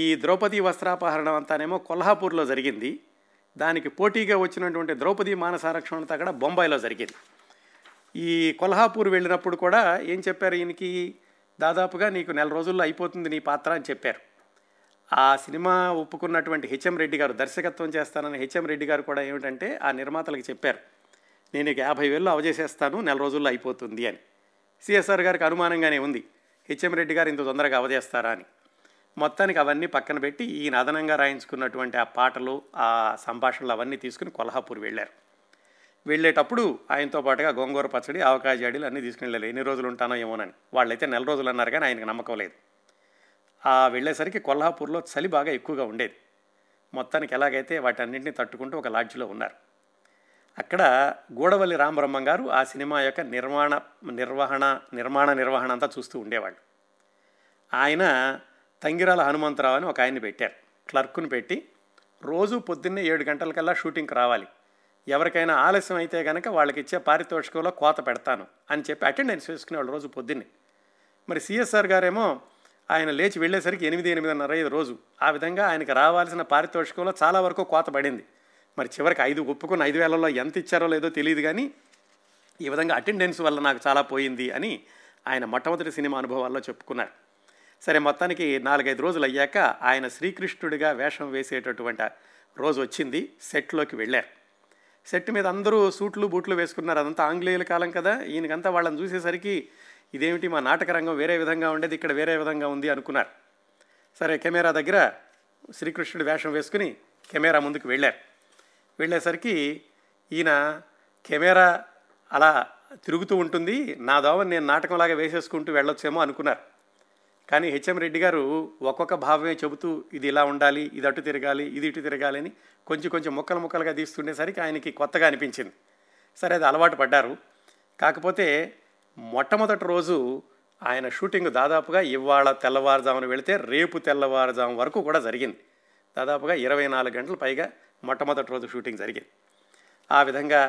ఈ ద్రౌపది వస్త్రాపహరణం అంతానేమో కొల్హాపూర్లో జరిగింది. దానికి పోటీగా వచ్చినటువంటి ద్రౌపది మానసరక్షణత కూడా బొంబాయిలో జరిగింది. ఈ కొల్హాపూర్ వెళ్ళినప్పుడు కూడా ఏం చెప్పారు ఈయనకి, దాదాపుగా నీకు 4 రోజుల్లో అయిపోతుంది నీ పాత్ర అని చెప్పారు. ఆ సినిమా ఒప్పుకున్నటువంటి హెచ్ఎం రెడ్డి గారు, దర్శకత్వం చేస్తానని హెచ్ఎం రెడ్డి గారు కూడా ఏమిటంటే ఆ నిర్మాతలకు చెప్పారు, నేను 50,000 అవజేసేస్తాను, 4 రోజుల్లో అయిపోతుంది అని. సిఎస్ఆర్ గారికి అనుమానంగానే ఉంది, హెచ్ఎం రెడ్డి గారు ఇంత తొందరగా అవజేస్తారా అని. మొత్తానికి అవన్నీ పక్కన పెట్టి ఈయన అదనంగా రాయించుకున్నటువంటి ఆ పాటలు, ఆ సంభాషణలు అవన్నీ తీసుకుని కొల్హాపూర్ వెళ్ళారు. వెళ్ళేటప్పుడు ఆయనతో పాటుగా గోంగూర పచ్చడి, ఆవకాయ జాడీలు అన్నీ తీసుకుని వెళ్ళారు. ఎన్ని రోజులు ఉంటానో ఏమోనని. వాళ్ళైతే 4 రోజులు అన్నారు, కానీ ఆయనకు నమ్మకం లేదు. ఆ వెళ్ళేసరికి కొల్హాపూర్లో చలి బాగా ఎక్కువగా ఉండేది. మొత్తానికి ఎలాగైతే వాటన్నింటినీ తట్టుకుంటూ ఒక లాడ్జ్లో ఉన్నారు. అక్కడ గూడవల్లి రామబ్రహ్మం గారు ఆ సినిమా యొక్క నిర్మాణ నిర్వహణ అంతా చూస్తూ ఉండేవాళ్ళు. ఆయన తంగిరాల హనుమంతరావు అని ఒక ఆయన్ని పెట్టారు, క్లర్క్ను పెట్టి రోజు పొద్దున్నే 7 గంటలకల్లా షూటింగ్కి రావాలి, ఎవరికైనా ఆలస్యం అయితే కనుక వాళ్ళకి ఇచ్చే పారితోషికంలో కోత పెడతాను అని చెప్పి అటెండెన్స్ వేసుకునేవాళ్ళు రోజు పొద్దున్నే. మరి సిఎస్ఆర్ గారేమో ఆయన లేచి వెళ్ళేసరికి 8-8:30 రోజు. ఆ విధంగా ఆయనకు రావాల్సిన పారితోషికంలో చాలా వరకు కోత పడింది. మరి చివరికి 5 ఒప్పుకున్న 5,000లో ఎంత ఇచ్చారో లేదో తెలియదు, కానీ ఈ విధంగా అటెండెన్స్ వల్ల నాకు చాలా పోయింది అని ఆయన మొట్టమొదటి సినిమా అనుభవాల్లో చెప్పుకున్నారు. సరే, మొత్తానికి 4-5 రోజులు అయ్యాక ఆయన శ్రీకృష్ణుడిగా వేషం వేసేటటువంటి రోజు వచ్చింది. సెట్లోకి వెళ్ళారు. సెట్ మీద అందరూ సూట్లు బూట్లు వేసుకున్నారు. అదంతా ఆంగ్లేయుల కాలం కదా. ఈయనకంతా వాళ్ళని చూసేసరికి ఇదేమిటి, మా నాటక రంగం వేరే విధంగా ఉండేది, ఇక్కడ వేరే విధంగా ఉంది అనుకున్నారు. సరే, కెమెరా దగ్గర శ్రీకృష్ణుడి వేషం వేసుకుని కెమెరా ముందుకు వెళ్ళారు. వెళ్ళేసరికి ఈయన కెమెరా అలా తిరుగుతూ ఉంటుంది, నా దోమని నేను నాటకంలాగా వేసేసుకుంటూ వెళ్ళొచ్చేమో అనుకున్నారు. కానీ హెచ్ఎం రెడ్డి గారు ఒక్కొక్క భావమే చెబుతూ ఇది ఇలా ఉండాలి, ఇది అటు తిరగాలి, ఇది ఇటు తిరగాలి అని కొంచెం కొంచెం ముక్కలు ముక్కలుగా తీస్తుండేసరికి ఆయనకి కొత్తగా అనిపించింది. సరే, అది అలవాటు పడ్డారు. కాకపోతే మొట్టమొదటి రోజు ఆయన షూటింగ్ దాదాపుగా ఇవాళ తెల్లవారుజామున వెళితే రేపు తెల్లవారుజాము వరకు కూడా జరిగింది. దాదాపుగా 24 గంటల పైగా మొట్టమొదటి రోజు షూటింగ్ జరిగింది. ఆ విధంగా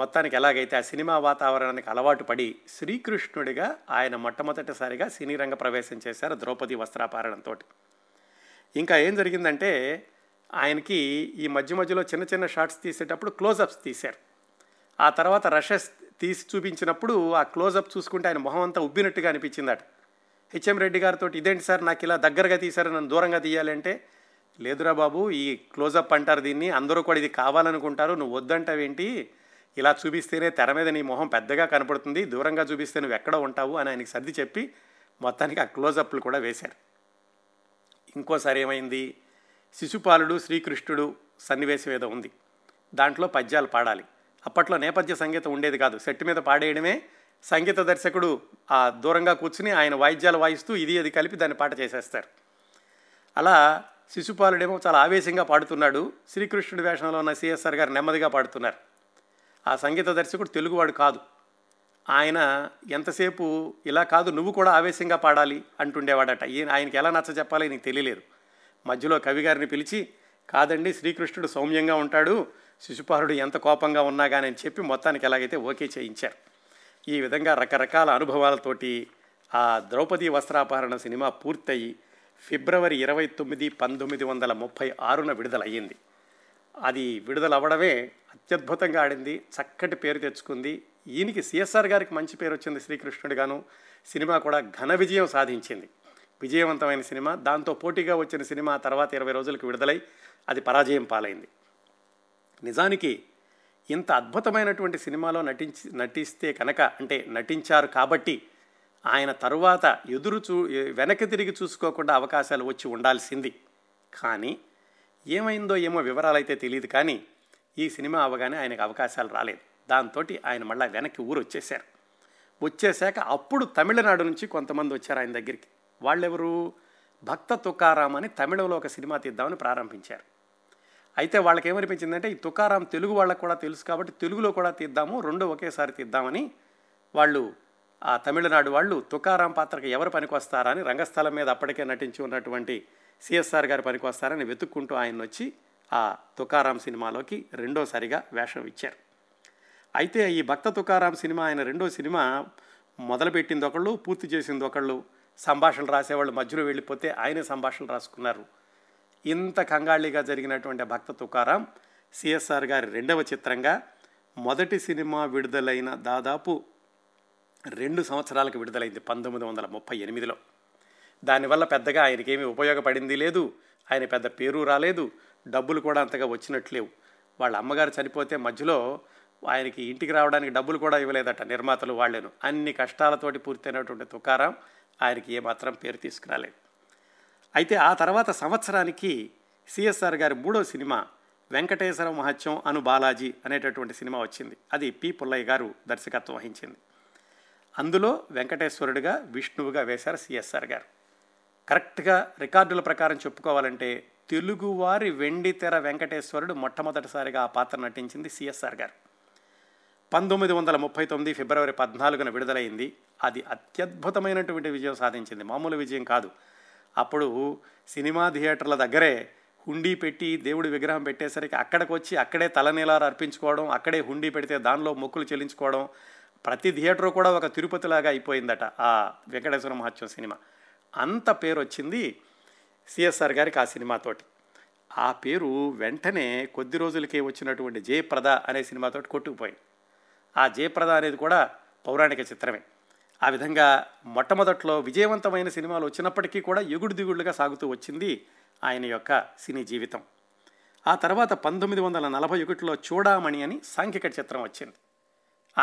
మొత్తానికి ఎలాగైతే ఆ సినిమా వాతావరణానికి అలవాటు పడి శ్రీకృష్ణుడిగా ఆయన మొట్టమొదటిసారిగా సినీ రంగ ప్రవేశం చేశారు ద్రౌపది వస్త్రాపహరణంతో. ఇంకా ఏం జరిగిందంటే ఆయనకి ఈ మధ్య మధ్యలో చిన్న చిన్న షాట్స్ తీసేటప్పుడు క్లోజప్స్ తీశారు. ఆ తర్వాత రషెస్ తీసి చూపించినప్పుడు ఆ క్లోజప్ చూసుకుంటే ఆయన మొహం అంతా ఉబ్బినట్టుగా అనిపించిందట. హెచ్ఎం రెడ్డి గారితో ఇదేంటి సార్, నాకు ఇలా దగ్గరగా తీశారు, నన్ను దూరంగా తీయాలంటే, లేదురా బాబు ఈ క్లోజప్ అంటారు దీన్ని, అందరూ కూడా ఇది కావాలనుకుంటారు, నువ్వు వద్దంటావేంటి, ఇలా చూపిస్తేనే తెర మీద నీ మొహం పెద్దగా కనపడుతుంది, దూరంగా చూపిస్తే నువ్వు ఎక్కడ ఉంటావు అని ఆయనకి సర్ది చెప్పి మొత్తానికి ఆ క్లోజప్లు కూడా వేశారు. ఇంకోసారి ఏమైంది, శిశుపాలుడు శ్రీకృష్ణుడు సన్నివేశం ఏదో ఉంది, దాంట్లో పద్యాలు పాడాలి. అప్పట్లో నేపథ్య సంగీతం ఉండేది కాదు, సెట్ మీద పాడేయడమే. సంగీత దర్శకుడు ఆ దూరంగా కూర్చుని ఆయన వాయిద్యాలు వాయిస్తూ ఇది అది కలిపి దాన్ని పాట చేసేస్తారు. అలా శిశుపాలుడేమో చాలా ఆవేశంగా పాడుతున్నాడు, శ్రీకృష్ణుడి వేషంలో ఉన్న సిఎస్ఆర్ గారు నెమ్మదిగా పాడుతున్నారు. ఆ సంగీత దర్శకుడు తెలుగువాడు కాదు. ఆయన ఎంతసేపు ఇలా కాదు, నువ్వు కూడా ఆవేశంగా పాడాలి అంటుండేవాడట. ఆయనకి ఎలా నచ్చ చెప్పాలో ఆయనకి తెలియలేదు. మధ్యలో కవి గారిని పిలిచి, కాదండి శ్రీకృష్ణుడు సౌమ్యంగా ఉంటాడు, శిశుపాలుడు ఎంత కోపంగా ఉన్నా కానీ అని చెప్పి మొత్తానికి ఎలాగైతే ఓకే చేయించారు. ఈ విధంగా రకరకాల అనుభవాలతోటి ఆ ద్రౌపది వస్త్రాపహరణ సినిమా పూర్తయి ఫిబ్రవరి 29 1936న విడుదలయ్యింది. అది విడుదలవ్వడమే అత్యద్భుతంగా ఆడింది, చక్కటి పేరు తెచ్చుకుంది. ఈయనకి సిఎస్ఆర్ గారికి మంచి పేరు వచ్చింది శ్రీకృష్ణుడిగాను. సినిమా కూడా ఘన విజయం సాధించింది, విజయవంతమైన సినిమా. దాంతో పోటీగా వచ్చిన సినిమా తర్వాత 20 రోజులకు విడుదలై అది పరాజయం పాలైంది. నిజానికి ఇంత అద్భుతమైనటువంటి సినిమాలో నటిస్తే కనుక, అంటే నటించారు కాబట్టి ఆయన తరువాత వెనక్కి తిరిగి చూసుకోకుండా అవకాశాలు వచ్చి ఉండాల్సింది. కానీ ఏమైందో ఏమో వివరాలైతే తెలియదు, కానీ ఈ సినిమా అవగానే ఆయనకు అవకాశాలు రాలేదు. దాంతో ఆయన మళ్ళీ వెనక్కి ఊరు వచ్చేశారు. వచ్చేశాక అప్పుడు తమిళనాడు నుంచి కొంతమంది వచ్చారు ఆయన దగ్గరికి. వాళ్ళెవరు, భక్త తుకారాం అని తమిళంలో ఒక సినిమా తీద్దామని ప్రారంభించారు. అయితే వాళ్ళకి ఏమనిపించిందంటే ఈ తుకారాం తెలుగు వాళ్ళకు కూడా తెలుసు కాబట్టి తెలుగులో కూడా తీద్దాము, రెండు ఒకేసారి తీద్దామని వాళ్ళు ఆ తమిళనాడు వాళ్ళు తుకారాం పాత్రకి ఎవరు పనికొస్తారని, రంగస్థలం మీద అప్పటికే నటించి ఉన్నటువంటి సిఎస్ఆర్ గారు పనికొస్తారని వెతుక్కుంటూ ఆయన వచ్చి ఆ తుకారాం సినిమాలోకి రెండోసారిగా వేషం ఇచ్చారు. అయితే ఈ భక్త తుకారాం సినిమా ఆయన రెండో సినిమా, మొదలుపెట్టింది ఒకళ్ళు, పూర్తి చేసింది ఒకళ్ళు. సంభాషణలు రాసేవాళ్ళు మధ్యలో వెళ్ళిపోతే ఆయనే సంభాషణలు రాసుకున్నారు. ఇంత కంగాళిగా జరిగినటువంటి భక్త తుకారాం సిఎస్ఆర్ గారి రెండవ చిత్రంగా, మొదటి సినిమా విడుదలైన దాదాపు 2 సంవత్సరాలకు విడుదలైంది 1938లో. దానివల్ల పెద్దగా ఆయనకేమీ ఉపయోగపడింది లేదు, ఆయన పెద్ద పేరు రాలేదు, డబ్బులు కూడా అంతగా వచ్చినట్లేవు. వాళ్ళ అమ్మగారు చనిపోతే మధ్యలో ఆయనకి ఇంటికి రావడానికి డబ్బులు కూడా ఇవ్వలేదట నిర్మాతలు వాళ్ళను. అన్ని కష్టాలతోటి పూర్తయినటువంటి తుకారాం ఆయనకి ఏమాత్రం పేరు తీసుకురాలేదు. అయితే ఆ తర్వాత సంవత్సరానికి సిఎస్ఆర్ గారి మూడో సినిమా వెంకటేశ్వర మహత్యం అను బాలాజీ అనేటటువంటి సినిమా వచ్చింది. అది పి పుల్లయ్య గారు దర్శకత్వం వహించింది. అందులో వెంకటేశ్వరుడిగా విష్ణువుగా వేశారు సిఎస్ఆర్ గారు. కరెక్ట్గా రికార్డుల ప్రకారం చెప్పుకోవాలంటే తెలుగువారి వెండితెర వెంకటేశ్వరుడు మొట్టమొదటిసారిగా ఆ పాత్ర నటించింది సిఎస్ఆర్ గారు. 1939 ఫిబ్రవరి 14న విడుదలైంది. అది అత్యద్భుతమైనటువంటి విజయం సాధించింది, మామూలు విజయం కాదు. అప్పుడు సినిమా థియేటర్ల దగ్గరే హుండీ పెట్టి దేవుడి విగ్రహం పెట్టేసరికి అక్కడికి వచ్చి అక్కడే తలనీలాలు అర్పించుకోవడం, అక్కడే హుండీ పెడితే దానిలో మొక్కులు చెల్లించుకోవడం, ప్రతి థియేటర్ కూడా ఒక తిరుపతిలాగా అయిపోయిందట ఆ వెంకటేశ్వర మహత్యం సినిమా. అంత పేరు వచ్చింది సిఎస్ఆర్ గారికి ఆ సినిమాతోటి. ఆ పేరు వెంటనే కొద్ది రోజులకే వచ్చినటువంటి జయప్రద అనే సినిమాతోటి కొట్టుకుపోయింది. ఆ జయప్రద అనేది కూడా పౌరాణిక చిత్రమే. ఆ విధంగా మొట్టమొదట్లో విజయవంతమైన సినిమాలు వచ్చినప్పటికీ కూడా ఎగుడు దిగుడుగా సాగుతూ వచ్చింది ఆయన యొక్క సినీ జీవితం. ఆ తర్వాత 1941లో చూడామణి అని సాంఘిక చిత్రం వచ్చింది.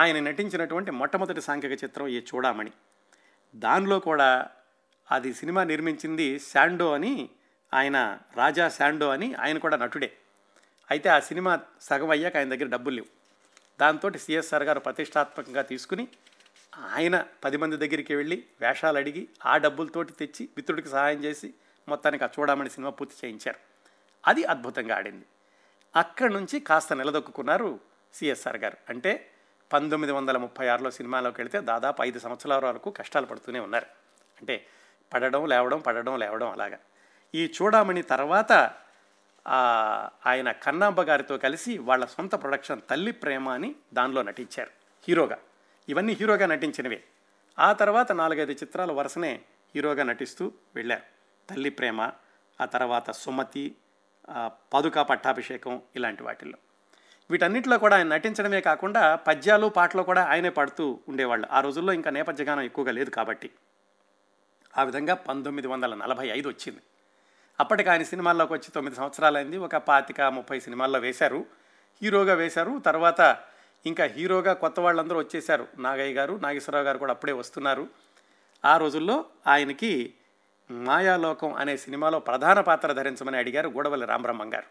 ఆయన నటించినటువంటి మొట్టమొదటి సాంఘిక చిత్రం ఈ చూడామణి. దానిలో కూడా అది సినిమా నిర్మించింది శాండో అని, ఆయన రాజా శాండో అని, ఆయన కూడా నటుడే. అయితే ఆ సినిమా సగం అయ్యాక ఆయన దగ్గర డబ్బులు లేవు. దాంతో సిఎస్ఆర్ గారు ప్రతిష్టాత్మకంగా తీసుకుని ఆయన 10 మంది దగ్గరికి వెళ్ళి వేషాలు అడిగి ఆ డబ్బులతోటి తెచ్చి మిత్రుడికి సహాయం చేసి మొత్తానికి ఆ చూడామణి సినిమా పూర్తి చేయించారు. అది అద్భుతంగా ఆడింది. అక్కడి నుంచి కాస్త నిలదొక్కున్నారు సిఎస్ఆర్ గారు. అంటే 1936లో సినిమాలోకి వెళితే దాదాపు 5 సంవత్సరాల వరకు కష్టాలు పడుతూనే ఉన్నారు. అంటే పడడం లేవడం పడడం లేవడం అలాగా. ఈ చూడామణి తర్వాత ఆయన కన్నాంబ గారితో కలిసి వాళ్ళ సొంత ప్రొడక్షన్ తల్లి ప్రేమ అని దానిలో నటించారు హీరోగా. ఇవన్నీ హీరోగా నటించినవే. ఆ తర్వాత 4-5 చిత్రాలు వరుసనే హీరోగా నటిస్తూ వెళ్ళారు. తల్లి ప్రేమ, ఆ తర్వాత సుమతి, పాదుకా పట్టాభిషేకం, ఇలాంటి వాటిల్లో వీటన్నిటిలో కూడా ఆయన నటించడమే కాకుండా పద్యాలు పాటలు కూడా ఆయనే పాడుతూ ఉండేవాళ్ళు. ఆ రోజుల్లో ఇంకా నేపథ్య గానం ఎక్కువగా లేదు కాబట్టి. ఆ విధంగా 1945 వచ్చింది. అప్పటికి ఆయన సినిమాల్లోకి వచ్చి 9 సంవత్సరాలైంది. ఒక 25-30 సినిమాల్లో వేశారు, హీరోగా వేశారు. తర్వాత ఇంకా హీరోగా కొత్త వాళ్ళందరూ వచ్చేశారు. నాగయ్య గారు, నాగేశ్వరరావు గారు కూడా అప్పుడే వస్తున్నారు. ఆ రోజుల్లో ఆయనకి మాయాలోకం అనే సినిమాలో ప్రధాన పాత్ర ధరించమని అడిగారు గూడవల్లి రామబ్రహ్మం గారు.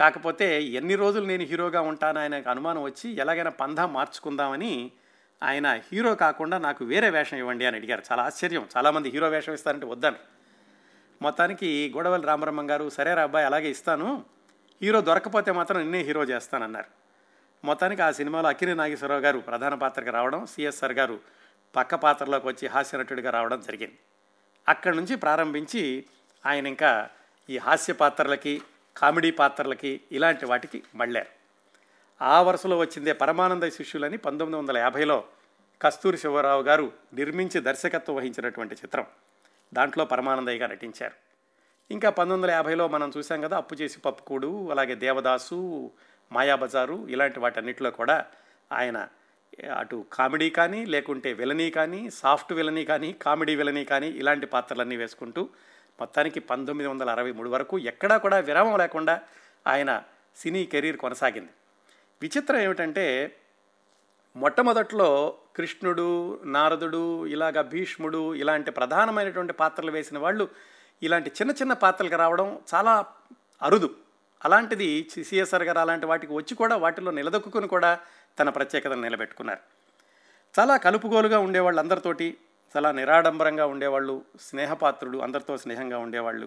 కాకపోతే ఎన్ని రోజులు నేను హీరోగా ఉంటాను ఆయనకు అనుమానం వచ్చి ఎలాగైనా పందా మార్చుకుందామని ఆయన హీరో కాకుండా నాకు వేరే వేషం ఇవ్వండి అని అడిగారు. చాలా ఆశ్చర్యం, చాలామంది హీరో వేషం ఇస్తారంటే వద్దాను. మొత్తానికి గూడవల్లి రామబ్రహ్మం గారు సరే రా అబ్బాయి అలాగే ఇస్తాను, హీరో దొరకపోతే మాత్రం నిన్నే హీరో చేస్తానన్నారు. మొత్తానికి ఆ సినిమాలో అక్కినే నాగేశ్వరరావు గారు ప్రధాన పాత్రగా రావడం, సిఎస్ఆర్ గారు పక్క పాత్రలోకి వచ్చి హాస్యనటుడిగా రావడం జరిగింది. అక్కడి నుంచి ప్రారంభించి ఆయన ఇంకా ఈ హాస్య పాత్రలకి, కామెడీ పాత్రలకి, ఇలాంటి వాటికి మళ్ళారు. ఆ వరుసలో వచ్చిందే పరమానంద శిష్యులని 1950లో కస్తూరి శివరావు గారు నిర్మించి దర్శకత్వం వహించినటువంటి చిత్రం. దాంట్లో పరమానందయ్యగా నటించారు. ఇంకా 1950లో మనం చూసాం కదా అప్పు చేసి పప్పుకూడు, అలాగే దేవదాసు, మాయాబజారు, ఇలాంటి వాటన్నిటిలో కూడా ఆయన అటు కామెడీ కానీ, లేకుంటే విలనీ కానీ, సాఫ్ట్ విలనీ కానీ, కామెడీ విలనీ కానీ, ఇలాంటి పాత్రలన్నీ వేసుకుంటూ మొత్తానికి 1963 వరకు ఎక్కడా కూడా విరామం లేకుండా ఆయన సినీ కెరీర్ కొనసాగింది. విచిత్రం ఏమిటంటే మొట్టమొదట్లో కృష్ణుడు, నారదుడు, ఇలాగ భీష్ముడు, ఇలాంటి ప్రధానమైనటువంటి పాత్రలు వేసిన వాళ్ళు ఇలాంటి చిన్న చిన్న పాత్రలకు రావడం చాలా అరుదు. అలాంటిది సిఎస్ఆర్ గారు అలాంటి వాటికి వచ్చి కూడా వాటిలో నిలదొక్కుని కూడా తన ప్రత్యేకతను నిలబెట్టుకున్నారు. చాలా కలుపుగోలుగా ఉండేవాళ్ళు, అందరితోటి చాలా నిరాడంబరంగా ఉండేవాళ్ళు, స్నేహపాత్రుడు, అందరితో స్నేహంగా ఉండేవాళ్ళు.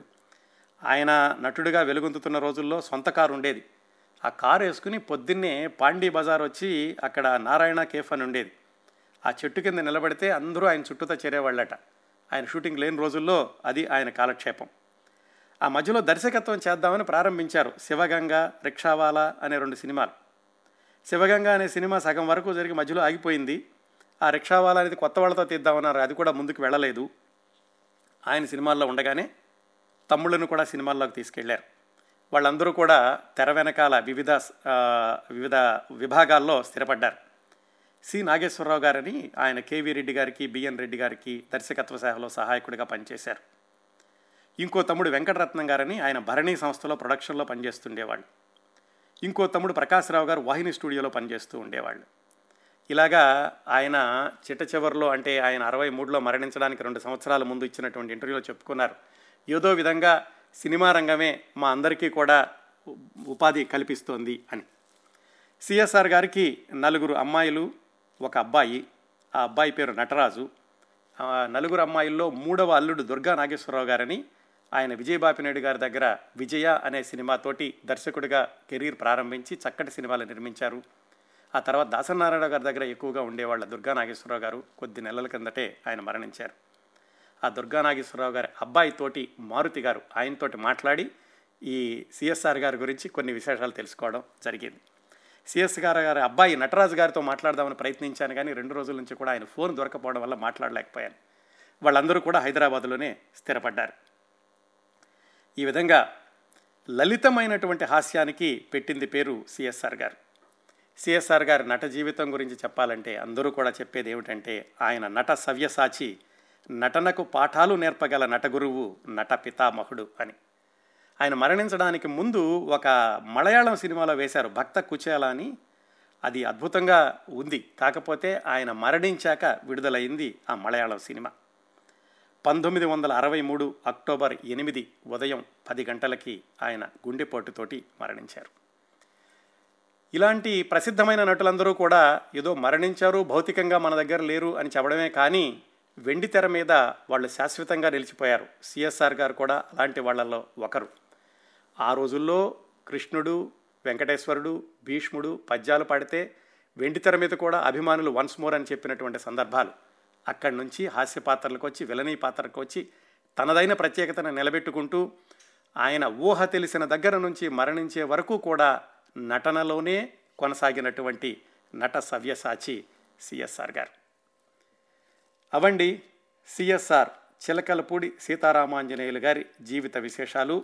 ఆయన నటుడిగా వెలుగొందుతున్న రోజుల్లో సొంత కారు ఉండేది. ఆ కారు వేసుకుని పొద్దున్నే పాండీ బజార్ వచ్చి అక్కడ నారాయణ కేఫ్ అని ఉండేది. ఆ చెట్టు కింద నిలబడితే అందరూ ఆయన చుట్టూతో చేరేవాళ్ళట. ఆయన షూటింగ్ లేని రోజుల్లో అది ఆయన కాలక్షేపం. ఆ మధ్యలో దర్శకత్వం చేద్దామని ప్రారంభించారు శివగంగ, రిక్షావాలా అనే 2 సినిమాలు. శివగంగ అనే సినిమా సగం వరకు జరిగి మధ్యలో ఆగిపోయింది. ఆ రిక్షావాలా అనేది కొత్త వాళ్ళతో తీద్దామన్నారు, అది కూడా ముందుకు వెళ్ళలేదు. ఆయన సినిమాల్లో ఉండగానే తమ్ముళ్ళను కూడా సినిమాల్లోకి తీసుకెళ్లారు. వాళ్ళందరూ కూడా తెర వెనకాల వివిధ విభాగాల్లో స్థిరపడ్డారు. సి నాగేశ్వరరావు గారని ఆయన కేవీ రెడ్డి గారికి, బిఎన్ రెడ్డి గారికి దర్శకత్వ శాఖలో సహాయకుడిగా పనిచేశారు. ఇంకో తమ్ముడు వెంకటరత్నం గారని ఆయన భరణీ సంస్థలో ప్రొడక్షన్లో పనిచేస్తుండేవాళ్ళు. ఇంకో తమ్ముడు ప్రకాశ్రావు గారు వాహిని స్టూడియోలో పనిచేస్తూ ఉండేవాళ్ళు. ఇలాగా ఆయన చిట్ట చివరిలో, అంటే ఆయన 63లో మరణించడానికి 2 సంవత్సరాల ముందు ఇచ్చినటువంటి ఇంటర్వ్యూలో చెప్పుకున్నారు, ఏదో విధంగా సినిమా రంగమే మా అందరికీ కూడా ఉపాధి కల్పిస్తోంది అని. సిఎస్ఆర్ గారికి 4 అమ్మాయిలు, 1 అబ్బాయి. ఆ అబ్బాయి పేరు నటరాజు. 4 అమ్మాయిల్లో 3వ అల్లుడు దుర్గా నాగేశ్వరరావు గారని ఆయన విజయబాపినాయుడు గారి దగ్గర విజయ అనే సినిమాతోటి దర్శకుడిగా కెరీర్ ప్రారంభించి చక్కటి సినిమాలు నిర్మించారు. ఆ తర్వాత దాసనారాయణ గారి దగ్గర ఎక్కువగా ఉండేవాళ్ళ దుర్గా నాగేశ్వరరావు గారు. కొద్ది నెలల కిందటే ఆయన మరణించారు. ఆ దుర్గా నాగేశ్వరరావు గారి అబ్బాయితోటి మారుతి గారు ఆయనతోటి మాట్లాడి ఈ సిఎస్ఆర్ గారి గురించి కొన్ని విశేషాలు తెలుసుకోవడం జరిగింది. సిఎస్ఆర్ గారి అబ్బాయి నటరాజు గారితో మాట్లాడదామని ప్రయత్నించాను, కానీ 2 రోజుల నుంచి కూడా ఆయన ఫోన్ దొరకపోవడం వల్ల మాట్లాడలేకపోయాను. వాళ్ళందరూ కూడా హైదరాబాదులోనే స్థిరపడ్డారు. ఈ విధంగా లలితమైనటువంటి హాస్యానికి పెట్టింది పేరు సిఎస్ఆర్ గారు. సిఎస్ఆర్ గారి నట జీవితం గురించి చెప్పాలంటే అందరూ కూడా చెప్పేది ఏమిటంటే ఆయన నట సవ్యసాచి, నటనకు పాఠాలు నేర్పగల నటగురువు, నట పితామహుడు అని. ఆయన మరణించడానికి ముందు ఒక మలయాళం సినిమాలో వేశారు భక్త కుచేల అని. అది అద్భుతంగా ఉంది. కాకపోతే ఆయన మరణించాక విడుదలైంది ఆ మలయాళం సినిమా. 1963 అక్టోబర్ 8 ఉదయం 10 గంటలకి ఆయన గుండెపోటుతోటి మరణించారు. ఇలాంటి ప్రసిద్ధమైన నటులందరూ కూడా ఏదో మరణించారు, భౌతికంగా మన దగ్గర లేరు అని చెప్పడమే కానీ వెండి తెర మీద వాళ్ళు శాశ్వతంగా నిలిచిపోయారు. సిఎస్ఆర్ గారు కూడా అలాంటి వాళ్ళల్లో ఒకరు. ఆ రోజుల్లో కృష్ణుడు, వెంకటేశ్వరుడు, భీష్ముడు పద్యాలు పాడితే వెండి తెర మీద కూడా అభిమానులు వన్స్ మోర్ అని చెప్పినటువంటి సందర్భాలు. అక్కడి నుంచి హాస్య పాత్రలకు వచ్చి, విలనీ పాత్రకు వచ్చి తనదైన ప్రత్యేకతను నిలబెట్టుకుంటూ ఆయన ఊహ తెలిసిన దగ్గర నుంచి మరణించే వరకు కూడా నటనలోనే కొనసాగినటువంటి నట సవ్యసాచి సిఎస్ఆర్ గారు అవండి. సిఎస్ఆర్ చిలకలపూడి సీతారామాంజనేయులు గారి జీవిత విశేషాలు.